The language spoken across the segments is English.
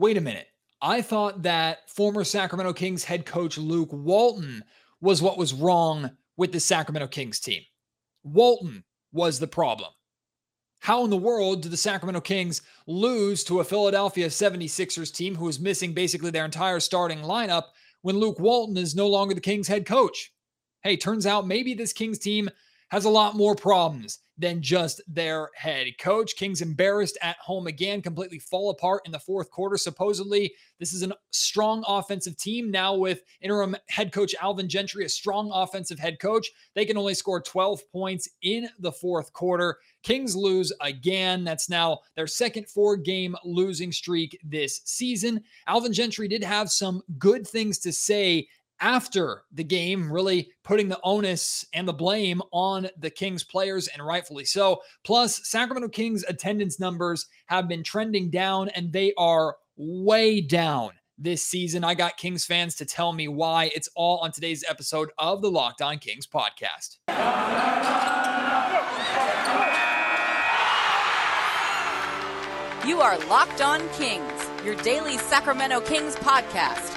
wait a minute, I thought that former Sacramento Kings head coach Luke Walton was what was wrong with the Sacramento Kings team. Walton was the problem. How in the world did the Sacramento Kings lose to a Philadelphia 76ers team who is missing basically their entire starting lineup when Luke Walton is no longer the Kings head coach? Hey, turns out maybe this Kings team has a lot more problems than just their head coach. Kings embarrassed at home again, completely fall apart in the fourth quarter. Supposedly, this is a strong offensive team now with interim head coach Alvin Gentry, a strong offensive head coach. They can only score 12 points in the fourth quarter. Kings lose again. That's now their second four-game losing streak this season. Alvin Gentry did have some good things to say after the game, really putting the onus and the blame on the Kings players, and rightfully so. Plus, Sacramento Kings attendance numbers have been trending down, and they are way down this season. I got Kings fans to tell me why. It's all on today's episode of the Locked On Kings podcast. You are Locked On Kings, your daily Sacramento Kings podcast.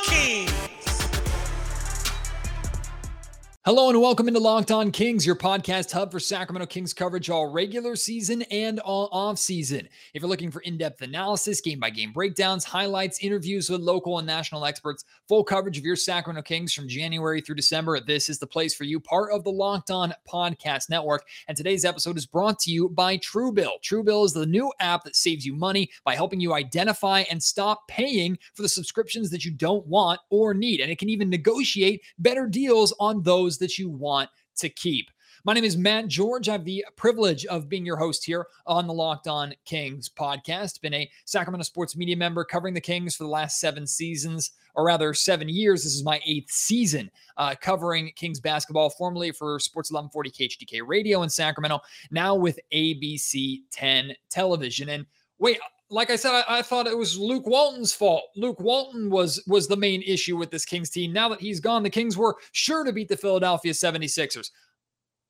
Kings. Hello and welcome into Locked On Kings, your podcast hub for Sacramento Kings coverage all regular season and all off season. If you're looking for in-depth analysis, game-by-game breakdowns, highlights, interviews with local and national experts, full coverage of your Sacramento Kings from January through December, this is the place for you, part of the Locked On Podcast Network. And today's episode is brought to you by Truebill. Truebill is the new app that saves you money by helping you identify and stop paying for the subscriptions that you don't want or need. And it can even negotiate better deals on those that you want to keep. My name is Matt George. I have the privilege of being your host here on the Locked On Kings podcast. Been a Sacramento sports media member covering the Kings for the last 7 seasons, or rather 7 years. This is my 8th season covering Kings basketball, formerly for Sports 1140 KHDK radio in Sacramento, now with ABC 10 television. And wait, like I said, I thought it was Luke Walton's fault. Luke Walton was the main issue with this Kings team. Now that he's gone, the Kings were sure to beat the Philadelphia 76ers.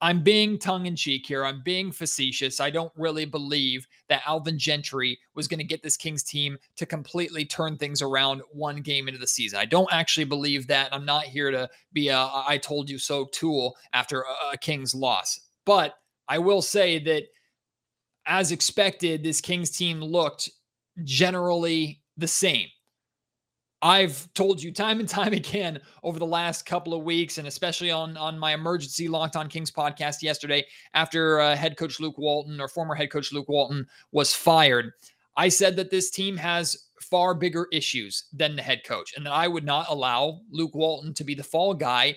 I'm being tongue-in-cheek here. I'm being facetious. I don't really believe that Alvin Gentry was going to get this Kings team to completely turn things around one game into the season. I don't actually believe that. I'm not here to be a I-told-you-so tool after a Kings loss. But I will say that, as expected, this Kings team looked generally the same. I've told you time and time again over the last couple of weeks, and especially on my emergency Locked On Kings podcast yesterday, after head coach Luke Walton, or former head coach Luke Walton, was fired, I said that this team has far bigger issues than the head coach, and that I would not allow Luke Walton to be the fall guy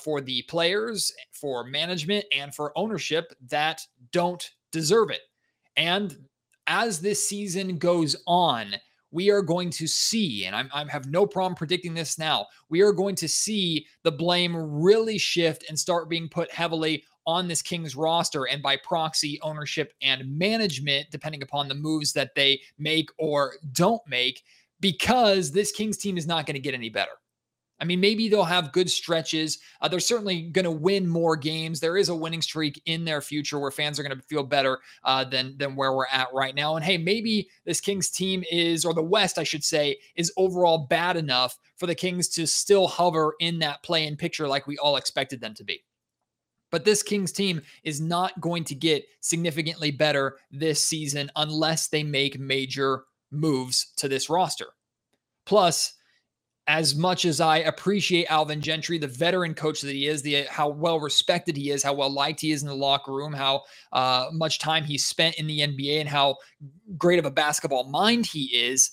for the players, for management, and for ownership that don't deserve it. And as this season goes on, we are going to see, and I have no problem predicting this now, we are going to see the blame really shift and start being put heavily on this Kings roster, and by proxy, ownership and management, depending upon the moves that they make or don't make, because this Kings team is not going to get any better. I mean, maybe they'll have good stretches. They're certainly going to win more games. There is a winning streak in their future where fans are going to feel better than where we're at right now. And hey, maybe this Kings team is, or the West, I should say, is overall bad enough for the Kings to still hover in that play-in picture like we all expected them to be. But this Kings team is not going to get significantly better this season unless they make major moves to this roster. Plus, as much as I appreciate Alvin Gentry, the veteran coach that he is, how well-respected he is, how well-liked he is in the locker room, how much time he spent in the NBA, and how great of a basketball mind he is,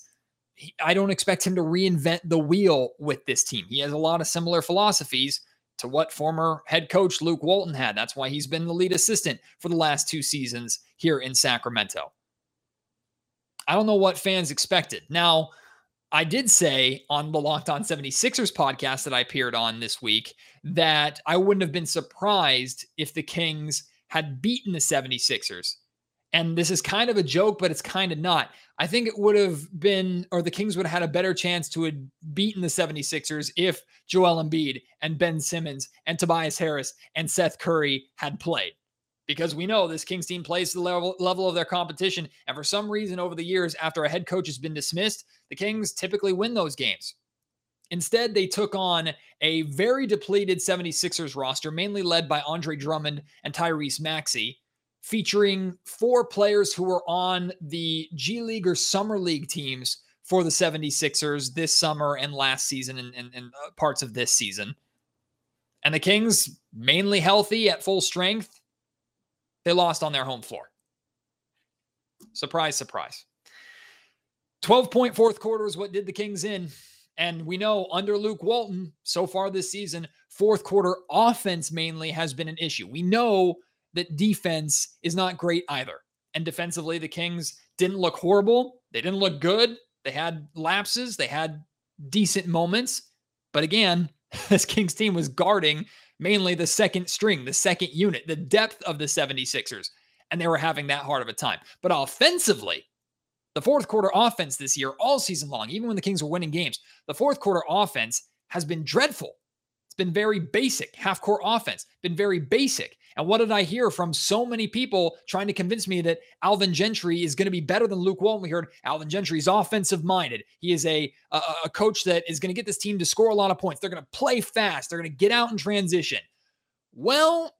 I don't expect him to reinvent the wheel with this team. He has a lot of similar philosophies to what former head coach Luke Walton had. That's why he's been the lead assistant for the last 2 seasons here in Sacramento. I don't know what fans expected. Now, I did say on the Locked On 76ers podcast that I appeared on this week that I wouldn't have been surprised if the Kings had beaten the 76ers And this is kind of a joke, but it's kind of not. I think it would have been, or the Kings would have had a better chance to have beaten the 76ers if Joel Embiid and Ben Simmons and Tobias Harris and Seth Curry had played. Because we know this Kings team plays to the level of their competition. And for some reason over the years, after a head coach has been dismissed, the Kings typically win those games. Instead, they took on a very depleted 76ers roster, mainly led by Andre Drummond and Tyrese Maxey, featuring four players who were on the G League or Summer League teams for the 76ers this summer and last season and parts of this season. And the Kings, mainly healthy at full strength, they lost on their home floor. Surprise, surprise. 12-point fourth quarter is what did the Kings in. And we know under Luke Walton, so far this season, fourth quarter offense mainly has been an issue. We know that defense is not great either. And defensively, the Kings didn't look horrible. They didn't look good. They had lapses. They had decent moments. But again, this Kings team was guarding mainly the second string, the second unit, the depth of the 76ers. And they were having that hard of a time. But offensively, the fourth quarter offense this year, all season long, even when the Kings were winning games, the fourth quarter offense has been dreadful. It's been very basic. Half-court offense, been very basic. And what did I hear from so many people trying to convince me that Alvin Gentry is going to be better than Luke Walton? We heard Alvin Gentry is offensive-minded. He is a coach that is going to get this team to score a lot of points. They're going to play fast. They're going to get out in transition. Well,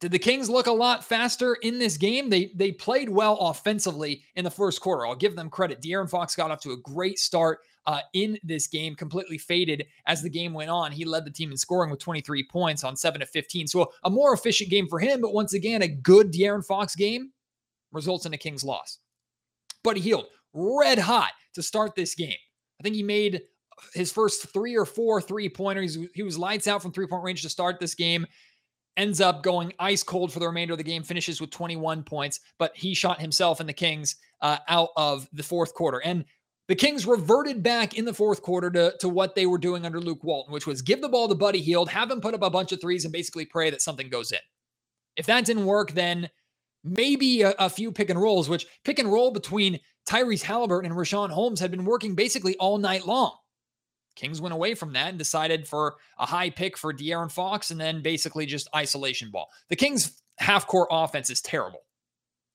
did the Kings look a lot faster in this game? They played well offensively in the first quarter. I'll give them credit. De'Aaron Fox got off to a great start in this game, completely faded as the game went on. He led the team in scoring with 23 points on 7 of 15. So a more efficient game for him, but once again, a good De'Aaron Fox game results in a Kings loss. Buddy Hield, red hot to start this game. I think he made his first 3 or 4 three-pointers. He was lights out from three-point range to start this game. Ends up going ice cold for the remainder of the game, finishes with 21 points, but he shot himself and the Kings out of the fourth quarter. And the Kings reverted back in the fourth quarter to what they were doing under Luke Walton, which was give the ball to Buddy Hield, have him put up a bunch of threes, and basically pray that something goes in. If that didn't work, then maybe a few pick and rolls, which pick and roll between Tyrese Halliburton and Rashawn Holmes had been working basically all night long. Kings went away from that and decided for a high pick for De'Aaron Fox and then basically just isolation ball. The Kings' half-court offense is terrible.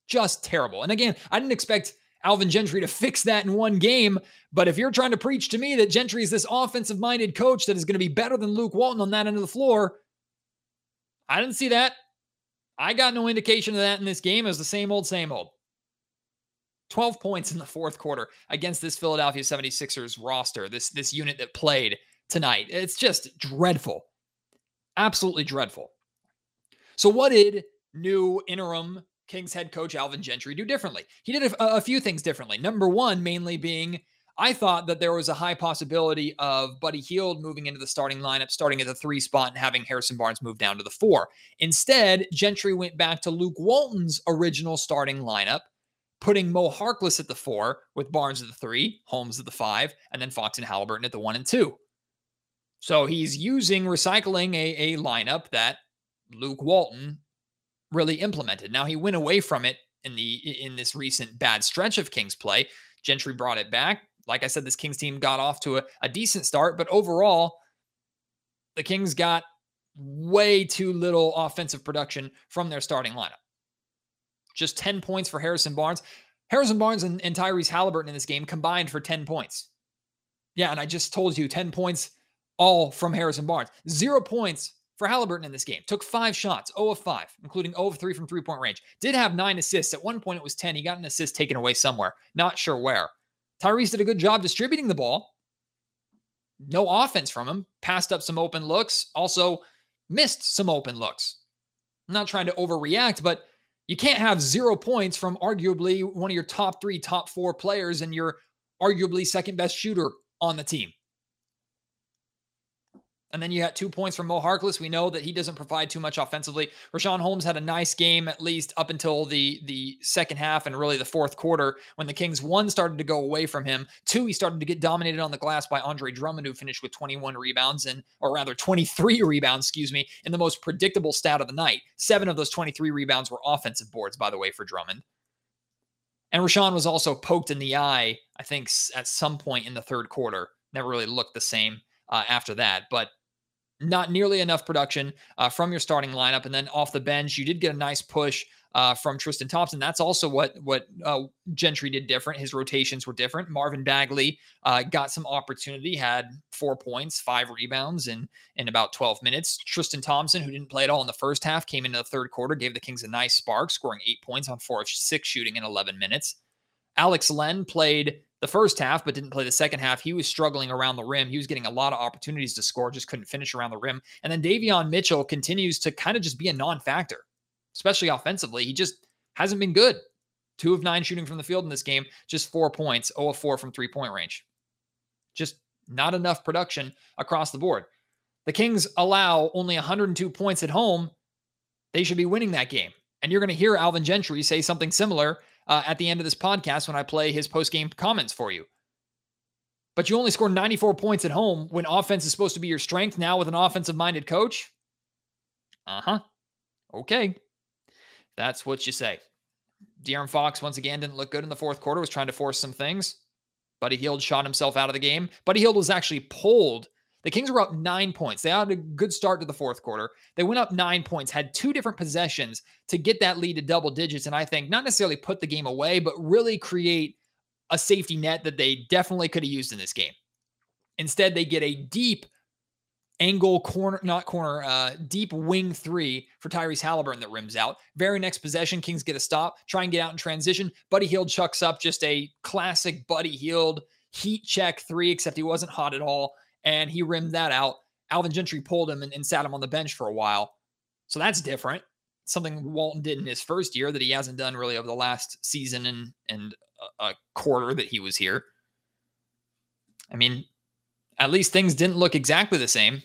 Just terrible. And again, I didn't expect Alvin Gentry to fix that in one game, but if you're trying to preach to me that Gentry is this offensive-minded coach that is going to be better than Luke Walton on that end of the floor, I didn't see that. I got no indication of that in this game. It was the same old, same old. 12 points in the fourth quarter against this Philadelphia 76ers roster, this unit that played tonight. It's just dreadful. Absolutely dreadful. So what did new interim Kings head coach Alvin Gentry do differently? He did a few things differently. Number one, mainly being, I thought that there was a high possibility of Buddy Hield moving into the starting lineup, starting at the 3 spot and having Harrison Barnes move down to the 4. Instead, Gentry went back to Luke Walton's original starting lineup, putting Mo Harkless at the 4 with Barnes at the 3, Holmes at the 5, and then Fox and Halliburton at the 1 and 2. So he's recycling a lineup that Luke Walton really implemented. Now he went away from it in this recent bad stretch of Kings play. Gentry brought it back. Like I said, this Kings team got off to a decent start, but overall, the Kings got way too little offensive production from their starting lineup. Just 10 points for Harrison Barnes. Harrison Barnes and Tyrese Halliburton in this game combined for 10 points. Yeah, and I just told you 10 points all from Harrison Barnes. 0 points for Halliburton in this game. Took 5 shots, 0 of 5, including 0 of 3 from three-point range. Did have 9 assists. At one point, it was 10. He got an assist taken away somewhere. Not sure where. Tyrese did a good job distributing the ball. No offense from him. Passed up some open looks. Also missed some open looks. I'm not trying to overreact, but you can't have 0 points from arguably one of your top 3, top 4 players and your arguably second best shooter on the team. And then you got 2 points from Mo Harkless. We know that he doesn't provide too much offensively. Rashawn Holmes had a nice game, at least up until the second half and really the fourth quarter when the Kings, 1, started to go away from him. 2, he started to get dominated on the glass by Andre Drummond, who finished with 23 rebounds, in the most predictable stat of the night. 7 of those 23 rebounds were offensive boards, by the way, for Drummond. And Rashawn was also poked in the eye, I think, at some point in the third quarter. Never really looked the same after that, but not nearly enough production from your starting lineup. And then off the bench, you did get a nice push from Tristan Thompson. That's also what Gentry did different. His rotations were different. Marvin Bagley got some opportunity, had 4 points, 5 rebounds in about 12 minutes. Tristan Thompson, who didn't play at all in the first half, came into the third quarter, gave the Kings a nice spark, scoring 8 points on 4 of 6 shooting in 11 minutes. Alex Len played the first half, but didn't play the second half. He was struggling around the rim. He was getting a lot of opportunities to score, just couldn't finish around the rim. And then Davion Mitchell continues to kind of just be a non-factor, especially offensively. He just hasn't been good. 2 of 9 shooting from the field in this game, just 4 points, 0 of 4 from three-point range. Just not enough production across the board. The Kings allow only 102 points at home. They should be winning that game. And you're going to hear Alvin Gentry say something similar at the end of this podcast when I play his post-game comments for you. But you only scored 94 points at home when offense is supposed to be your strength now with an offensive-minded coach? Okay. That's what you say. De'Aaron Fox, once again, didn't look good in the fourth quarter, was trying to force some things. Buddy Hield shot himself out of the game. Buddy Hield was actually pulled. The Kings were up 9 points. They had a good start to the fourth quarter. They went up 9 points, had 2 different possessions to get that lead to double digits, and I think not necessarily put the game away, but really create a safety net that they definitely could have used in this game. Instead, they get a deep angle deep wing three for Tyrese Halliburton that rims out. Very next possession, Kings get a stop, try and get out in transition. Buddy Hield chucks up just a classic Buddy Hield heat check three, except he wasn't hot at all, and he rimmed that out. Alvin Gentry pulled him and sat him on the bench for a while. So that's different. Something Walton did in his first year that he hasn't done really over the last season and a quarter that he was here. I mean, at least things didn't look exactly the same,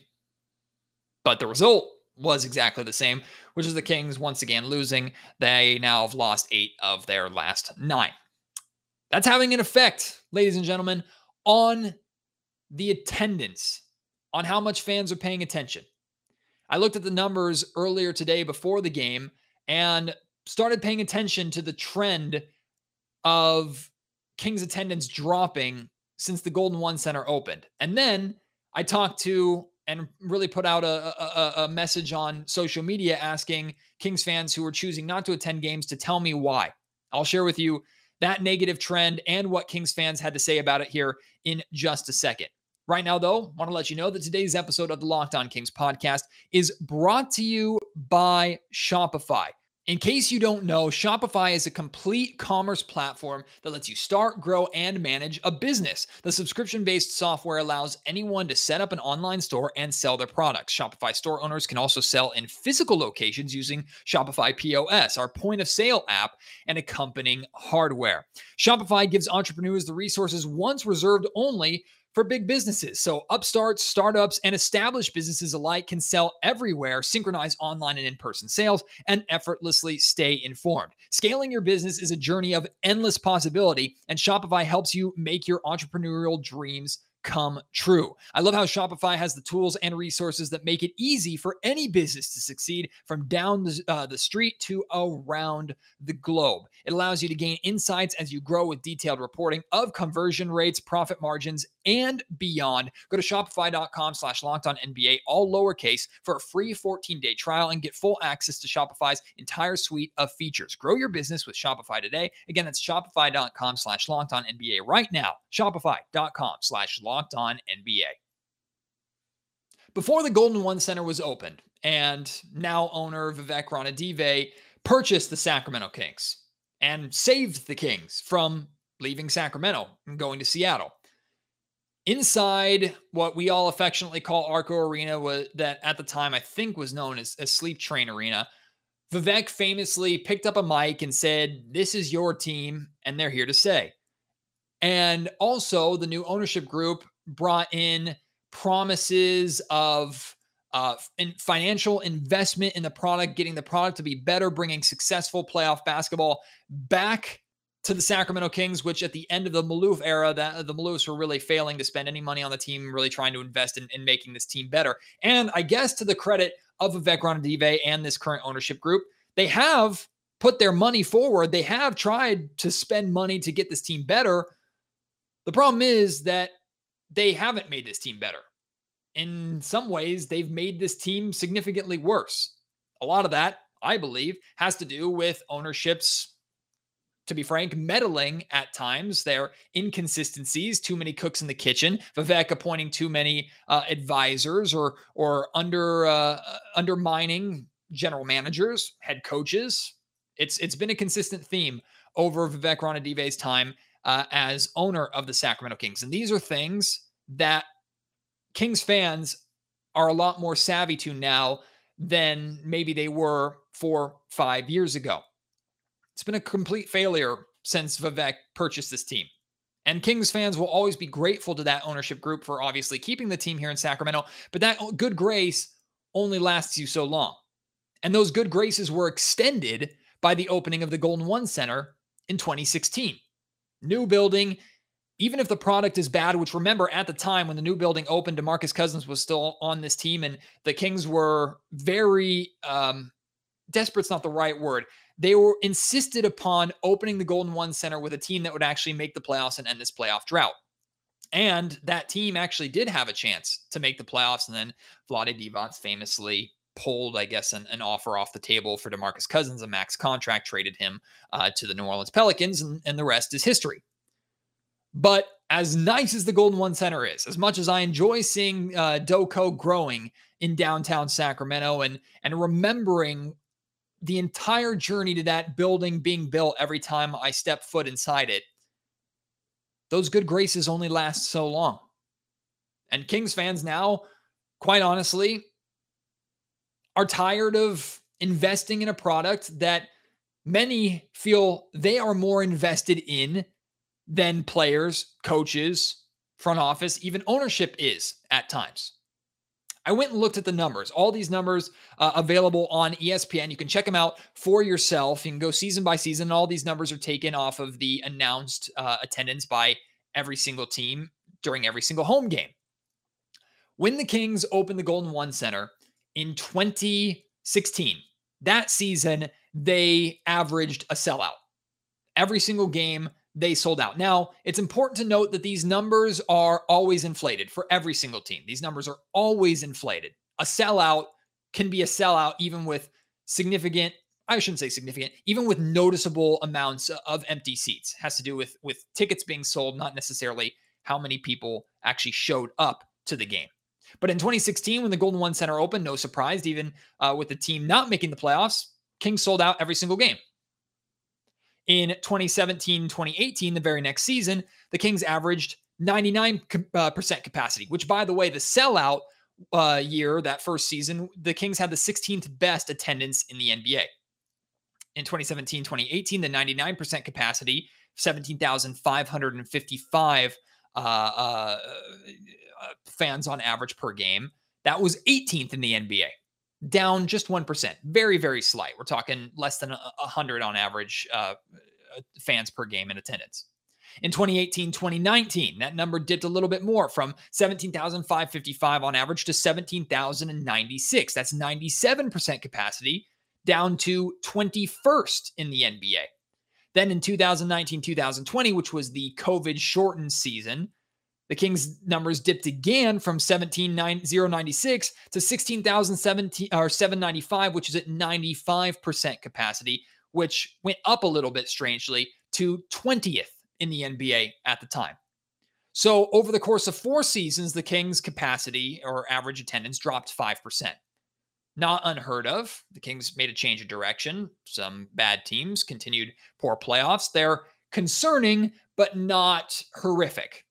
but the result was exactly the same, which is the Kings once again losing. They now have lost 8 of their last 9. That's having an effect, ladies and gentlemen, on the attendance, on how much fans are paying attention. I looked at the numbers earlier today before the game and started paying attention to the trend of Kings attendance dropping since the Golden One Center opened. And then I talked to and really put out a message on social media asking Kings fans who were choosing not to attend games to tell me why. I'll share with you that negative trend and what Kings fans had to say about it here in just a second. Right now, though, I want to let you know that today's episode of the Locked On Kings podcast is brought to you by Shopify. In case you don't know, Shopify is a complete commerce platform that lets you start, grow, and manage a business. The subscription-based software allows anyone to set up an online store and sell their products. Shopify store owners can also sell in physical locations using Shopify POS, our point-of-sale app, and accompanying hardware. Shopify gives entrepreneurs the resources once reserved only for big businesses. So upstarts, startups, and established businesses alike can sell everywhere, synchronize online and in-person sales, and effortlessly stay informed. Scaling your business is a journey of endless possibility, and Shopify helps you make your entrepreneurial dreams come true. I love how Shopify has the tools and resources that make it easy for any business to succeed, from down the street to around the globe. It allows you to gain insights as you grow with detailed reporting of conversion rates, profit margins, and beyond. Go to shopify.com/LockedOnNBA, all lowercase, for a free 14-day trial and get full access to Shopify's entire suite of features. Grow your business with Shopify today. Again, that's shopify.com/LockedOnNBA right now. Shopify.com/LockedOnNBA. Before the Golden One Center was opened, and now owner Vivek Ranadive purchased the Sacramento Kings and saved the Kings from leaving Sacramento and going to Seattle. Inside what we all affectionately call Arco Arena, that at the time I think was known as Sleep Train Arena, Vivek famously picked up a mic and said, "This is your team, and they're here to stay." And also, the new ownership group brought in promises of financial investment in the product, getting the product to be better, bringing successful playoff basketball back to the Sacramento Kings, which at the end of the Maloof era, the Maloofs were really failing to spend any money on the team, really trying to invest in making this team better. And I guess to the credit of Vivek Ranadive and this current ownership group, they have put their money forward. They have tried to spend money to get this team better. The problem is that they haven't made this team better. In some ways, they've made this team significantly worse. A lot of that, I believe, has to do with ownership's, to be frank, meddling at times, their inconsistencies, too many cooks in the kitchen, Vivek appointing too many advisors or undermining general managers, head coaches. It's been a consistent theme over Vivek Ranadive's time as owner of the Sacramento Kings. And these are things that Kings fans are a lot more savvy to now than maybe they were 4 or 5 years ago. It's been a complete failure since Vivek purchased this team. And Kings fans will always be grateful to that ownership group for obviously keeping the team here in Sacramento, but that good grace only lasts you so long. And those good graces were extended by the opening of the Golden One Center in 2016. New building, even if the product is bad, which remember at the time when the new building opened, DeMarcus Cousins was still on this team and the Kings were very desperate's not the right word. They were insisted upon opening the Golden One Center with a team that would actually make the playoffs and end this playoff drought. And that team actually did have a chance to make the playoffs. And then Vlade Divac famously pulled, I guess, an offer off the table for DeMarcus Cousins, a max contract, traded him to the New Orleans Pelicans, and the rest is history. But as nice as the Golden One Center is, as much as I enjoy seeing DoCo growing in downtown Sacramento and remembering the entire journey to that building being built every time I step foot inside it, those good graces only last so long. And Kings fans now, quite honestly, are tired of investing in a product that many feel they are more invested in than players, coaches, front office, even ownership is at times. I went and looked at the numbers, all these numbers available on ESPN. You can check them out for yourself. You can go season by season. All these numbers are taken off of the announced attendance by every single team during every single home game. When the Kings opened the Golden One Center in 2016, that season, they averaged a sellout. Every single game, they sold out. Now, it's important to note that these numbers are always inflated for every single team. These numbers are always inflated. A sellout can be a sellout even with significant, I shouldn't say significant, even with noticeable amounts of empty seats. It has to do with tickets being sold, not necessarily how many people actually showed up to the game. But in 2016, when the Golden One Center opened, no surprise, even with the team not making the playoffs, Kings sold out every single game. In 2017-2018, the very next season, the Kings averaged 99% capacity, which, by the way, the sellout year, that first season, the Kings had the 16th best attendance in the NBA. In 2017-2018, the 99% capacity, 17,555 fans on average per game. That was 18th in the NBA. Down just 1%, very, very slight. We're talking less than 100 on average fans per game in attendance. In 2018-2019, that number dipped a little bit more from 17,555 on average to 17,096. That's 97% capacity, down to 21st in the NBA. Then in 2019-2020, which was the COVID-shortened season, the Kings numbers dipped again from 17,096 to 16,795, which is at 95% capacity, which went up a little bit strangely to 20th in the NBA at the time. So over the course of four seasons, the Kings' capacity or average attendance dropped 5%. Not unheard of. The Kings made a change of direction. Some bad teams continued poor playoffs. They're concerning, but not horrific.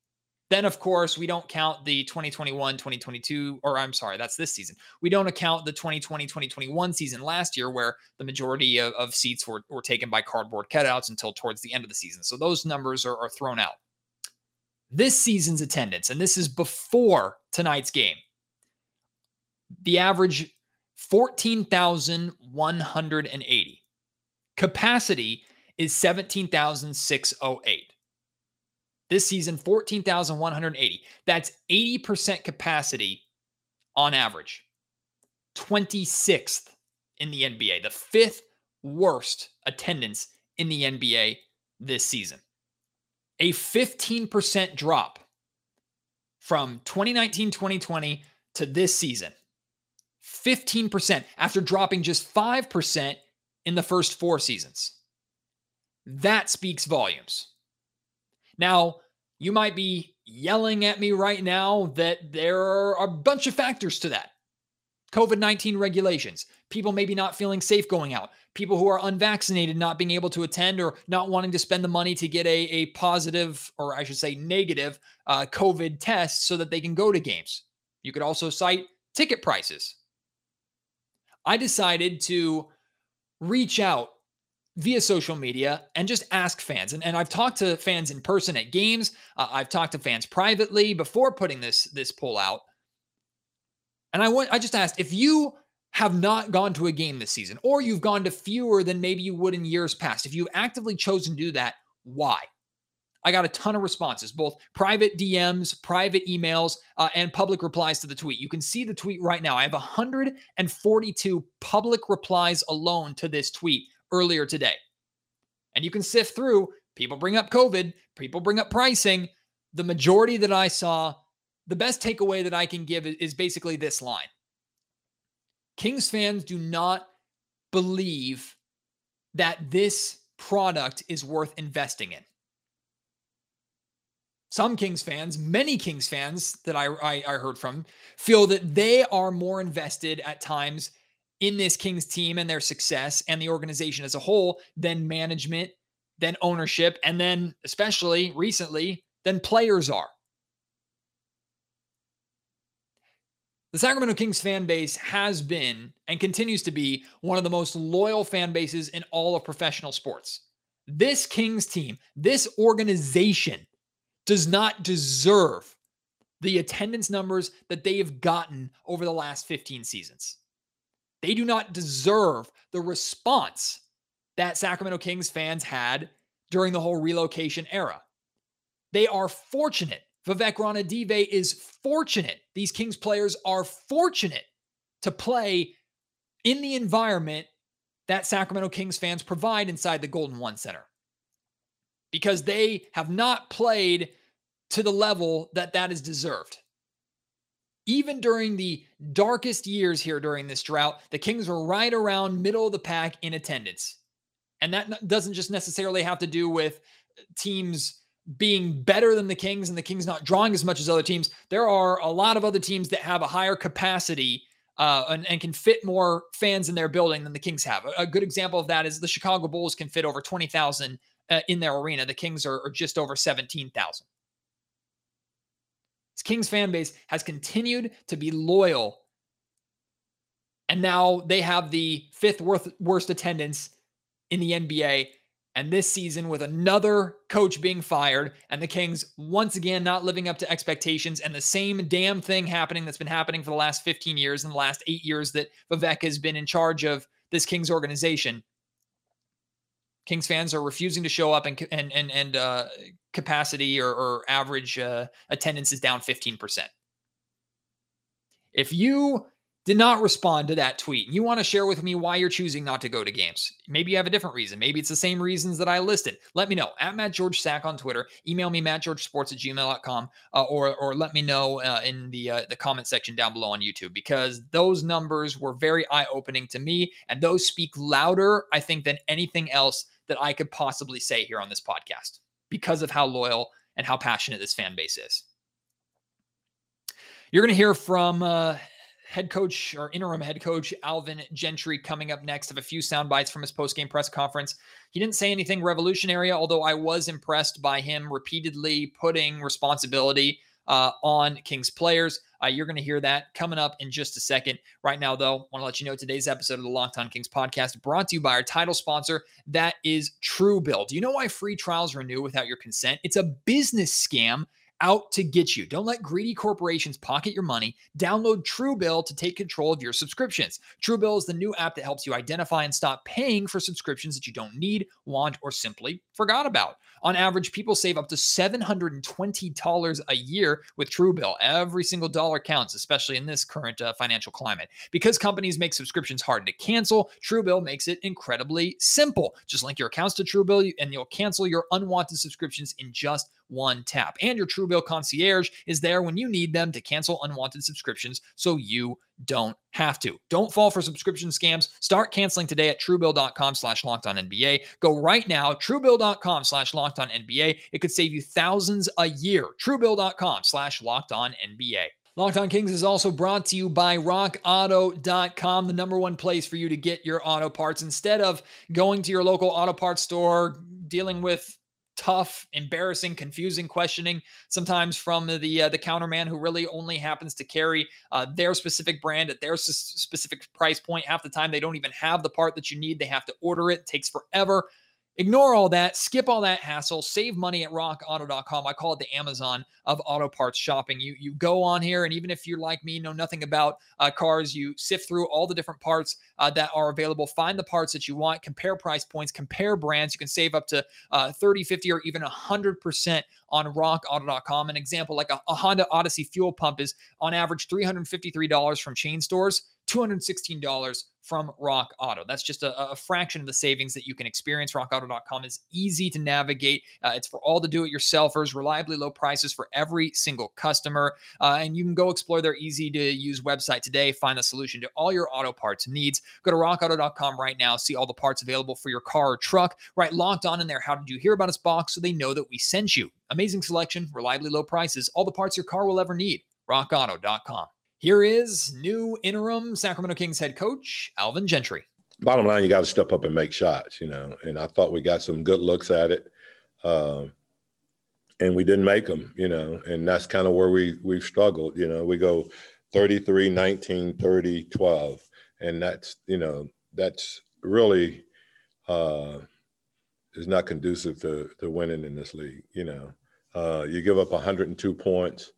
Then, of course, we don't count the 2021-2022, or I'm sorry, that's this season. We don't account the 2020-2021 season last year where the majority of seats were taken by cardboard cutouts until towards the end of the season. So those numbers are thrown out. This season's attendance, and this is before tonight's game, the average 14,180. Capacity is 17,608. This season, 14,180. That's 80% capacity on average. 26th in the NBA, the fifth worst attendance in the NBA this season. A 15% drop from 2019-2020 to this season. 15% after dropping just 5% in the first four seasons. That speaks volumes. Now, you might be yelling at me right now that there are a bunch of factors to that. COVID-19 regulations, people maybe not feeling safe going out, people who are unvaccinated not being able to attend or not wanting to spend the money to get a positive, or I should say negative, COVID test so that they can go to games. You could also cite ticket prices. I decided to reach out via social media and just ask fans. And I've talked to fans in person at games. I've talked to fans privately before putting this poll out. And I just asked, if you have not gone to a game this season, or you've gone to fewer than maybe you would in years past, if you actively chosen to do that, why? I got a ton of responses, both private DMs, private emails, and public replies to the tweet. You can see the tweet right now. I have 142 public replies alone to this tweet earlier today. And you can sift through. People bring up COVID. People bring up pricing. The majority that I saw, the best takeaway that I can give is basically this line. Kings fans do not believe that this product is worth investing in. Some Kings fans, many Kings fans that I heard from, feel that they are more invested at times in this Kings team and their success and the organization as a whole than management, than ownership, and then especially recently, than players are. The Sacramento Kings fan base has been and continues to be one of the most loyal fan bases in all of professional sports. This Kings team, this organization, does not deserve the attendance numbers that they have gotten over the last 15 seasons. They do not deserve the response that Sacramento Kings fans had during the whole relocation era. They are fortunate. Vivek Ranadive is fortunate. These Kings players are fortunate to play in the environment that Sacramento Kings fans provide inside the Golden One Center, because they have not played to the level that is deserved. Even during the darkest years here during this drought, the Kings were right around middle of the pack in attendance. And that doesn't just necessarily have to do with teams being better than the Kings and the Kings not drawing as much as other teams. There are a lot of other teams that have a higher capacity and can fit more fans in their building than the Kings have. A good example of that is the Chicago Bulls can fit over 20,000 in their arena. The Kings are just over 17,000. This Kings fan base has continued to be loyal, and now they have the fifth worst attendance in the NBA. And this season, with another coach being fired and the Kings once again not living up to expectations and the same damn thing happening that's been happening for the last 15 years and the last 8 years that Vivek has been in charge of this Kings organization, Kings fans are refusing to show up, and capacity or average attendance is down 15%. If you did not respond to that tweet, and you want to share with me why you're choosing not to go to games, maybe you have a different reason. Maybe it's the same reasons that I listed. Let me know. At Matt George Sack on Twitter. Email me, mattgeorgesports@gmail.com, or let me know in the comment section down below on YouTube, because those numbers were very eye-opening to me, and those speak louder, I think, than anything else that I could possibly say here on this podcast, because of how loyal and how passionate this fan base is. You're going to hear from head coach or interim head coach Alvin Gentry coming up next. Of a few sound bites from his post-game press conference. He didn't say anything revolutionary, although I was impressed by him repeatedly putting responsibility on Kings players. You're going to hear that coming up in just a second. Right now, though, I want to let you know today's episode of the Locked On Kings podcast brought to you by our title sponsor, that is Truebill. Do you know why free trials renew without your consent? It's a business scam out to get you. Don't let greedy corporations pocket your money. Download Truebill to take control of your subscriptions. Truebill is the new app that helps you identify and stop paying for subscriptions that you don't need, want, or simply forgot about. On average, people save up to $720 a year with Truebill. Every single dollar counts, especially in this current financial climate. Because companies make subscriptions hard to cancel, Truebill makes it incredibly simple. Just link your accounts to Truebill and you'll cancel your unwanted subscriptions in just one tap. And your Truebill concierge is there when you need them to cancel unwanted subscriptions so you don't have to. Don't fall for subscription scams. Start canceling today at Truebill.com/LockedOnNBA. Go right now, Truebill.com/LockedOnNBA. It could save you thousands a year. Truebill.com/LockedOnNBA. Locked On Kings is also brought to you by RockAuto.com, the number one place for you to get your auto parts. Instead of going to your local auto parts store, dealing with tough, embarrassing, confusing questioning, sometimes from the counterman who really only happens to carry their specific brand at their specific price point. Half the time, they don't even have the part that you need. They have to order it. It takes forever. Ignore all that. Skip all that hassle. Save money at rockauto.com. I call it the Amazon of auto parts shopping. You go on here, and even if you're like me, know nothing about cars, you sift through all the different parts that are available. Find the parts that you want. Compare price points. Compare brands. You can save up to 30, 50, or even 100% on rockauto.com. An example, like a Honda Odyssey fuel pump is on average $353 from chain stores, $216 from Rock Auto. That's just a fraction of the savings that you can experience. RockAuto.com is easy to navigate. It's for all the do-it-yourselfers, reliably low prices for every single customer. And you can go explore their easy-to-use website today. Find the solution to all your auto parts needs. Go to RockAuto.com right now. See all the parts available for your car or truck. Write Locked On in there. How did you hear about us box so they know that we sent you. Amazing selection, reliably low prices, all the parts your car will ever need. RockAuto.com. Here is new interim Sacramento Kings head coach, Alvin Gentry. Bottom line, you got to step up and make shots, you know, and I thought we got some good looks at it, and we didn't make them, you know, and that's kind of where we've struggled. You know, we go 33, 19, 30, 12, and that's, you know, that's really is not conducive to winning in this league, you know. You give up 102 points.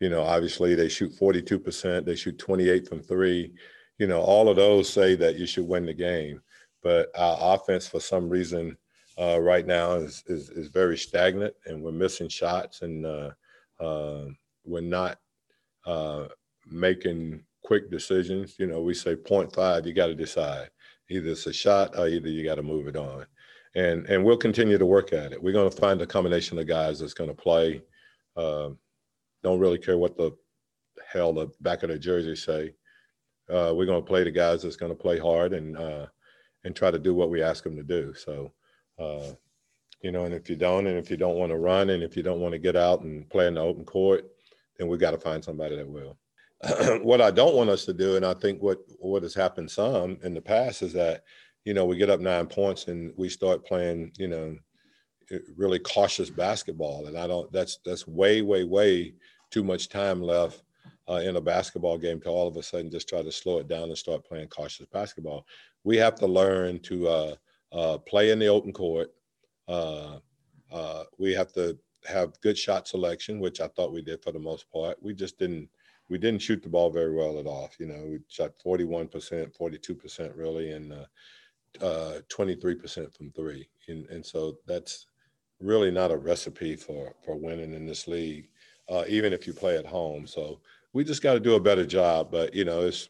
You know, obviously they shoot 42%, they shoot 28 from three. You know, all of those say that you should win the game. But our offense, for some reason, right now is very stagnant, and we're missing shots, and we're not making quick decisions. You know, we say 0.5, you got to decide. Either it's a shot or either you got to move it on. And we'll continue to work at it. We're going to find a combination of guys that's going to play. Don't really care what the hell the back of the jersey say. We're going to play the guys that's going to play hard and try to do what we ask them to do. So, you know, and if you don't want to run, and if you don't want to get out and play in the open court, then we got to find somebody that will. What I don't want us to do, and I think what has happened some in the past, is that, you know, we get up 9 points and we start playing, you know, really cautious basketball. And I don't, that's way too much time left in a basketball game to all of a sudden just try to slow it down and start playing cautious basketball. We have to learn to play in the open court. We have to have good shot selection, which I thought we did for the most part. We just didn't shoot the ball very well at all. You know, we shot 41%, 42% really, and 23% from three. And so that's really not a recipe for winning in this league, even if you play at home. So we just got to do a better job. But, you know, it's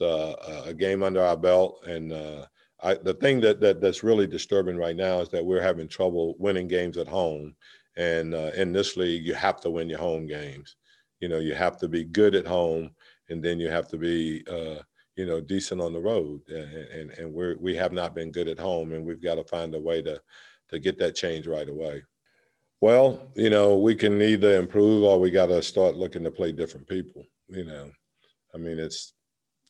a game under our belt. And the thing that's really disturbing right now is that we're having trouble winning games at home. And in this league, you have to win your home games. You know, you have to be good at home, and then you have to be you know, decent on the road. And we have not been good at home, and we've got to find a way to get that change right away. Well, you know, we can either improve or we got to start looking to play different people, you know. I mean, that's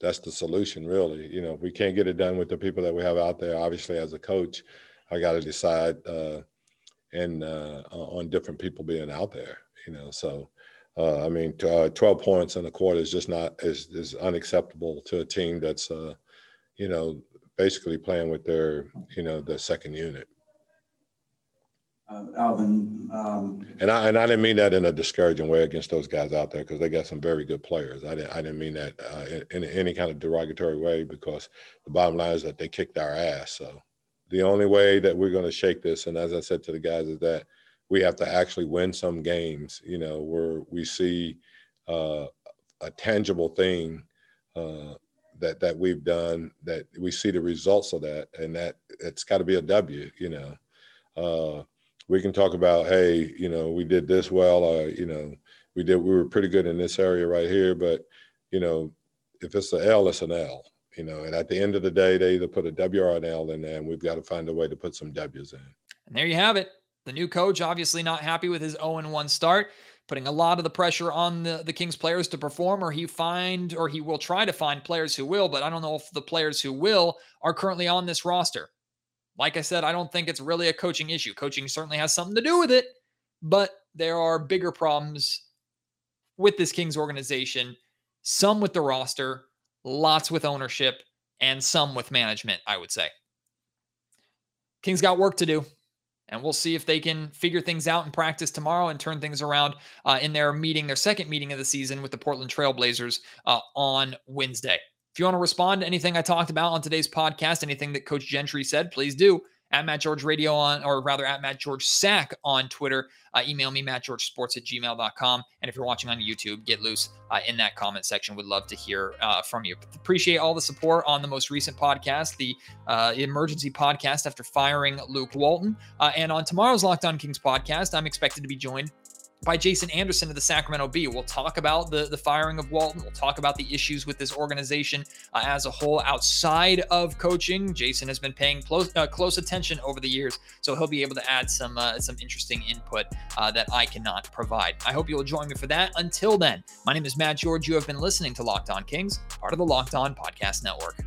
the solution, really. You know, if we can't get it done with the people that we have out there, obviously as a coach, I got to decide on different people being out there, you know, so. I mean, 12 points in a quarter is just not is unacceptable to a team that's, you know, basically playing with their second unit. Alvin. And I didn't mean that in a discouraging way against those guys out there, because they got some very good players. I didn't mean that in any kind of derogatory way, because the bottom line is that they kicked our ass. So the only way that we're going to shake this, and as I said to the guys, is that we have to actually win some games, you know, where we see a tangible thing that we've done, that we see the results of that, and that it's got to be a W, you know. We can talk about, hey, you know, we did this well, or, you know, we were pretty good in this area right here, but, you know, if it's an L, it's an L, you know, and at the end of the day, they either put a W or an L in there, and we've got to find a way to put some W's in. And there you have it. The new coach, obviously not happy with his 0-1 start, putting a lot of the pressure on the Kings players to perform, or he will try to find players who will, but I don't know if the players who will are currently on this roster. Like I said, I don't think it's really a coaching issue. Coaching certainly has something to do with it, but there are bigger problems with this Kings organization, some with the roster, lots with ownership, and some with management, I would say. Kings got work to do, and we'll see if they can figure things out in practice tomorrow and turn things around in their second meeting of the season with the Portland Trail Blazers on Wednesday. If you want to respond to anything I talked about on today's podcast, anything that Coach Gentry said, please do. At Matt George Radio at Matt George Sack on Twitter. Email me, mattgeorgesports@gmail.com. And if you're watching on YouTube, get loose in that comment section. Would love to hear from you. But appreciate all the support on the most recent podcast, the emergency podcast after firing Luke Walton. And on tomorrow's Locked On Kings podcast, I'm expected to be joined by Jason Anderson of the Sacramento Bee. We'll talk about the firing of Walton. We'll talk about the issues with this organization as a whole outside of coaching. Jason has been paying close attention over the years, so he'll be able to add some interesting input that I cannot provide. I hope you'll join me for that. Until then, my name is Matt George. You have been listening to Locked On Kings, part of the Locked On Podcast Network.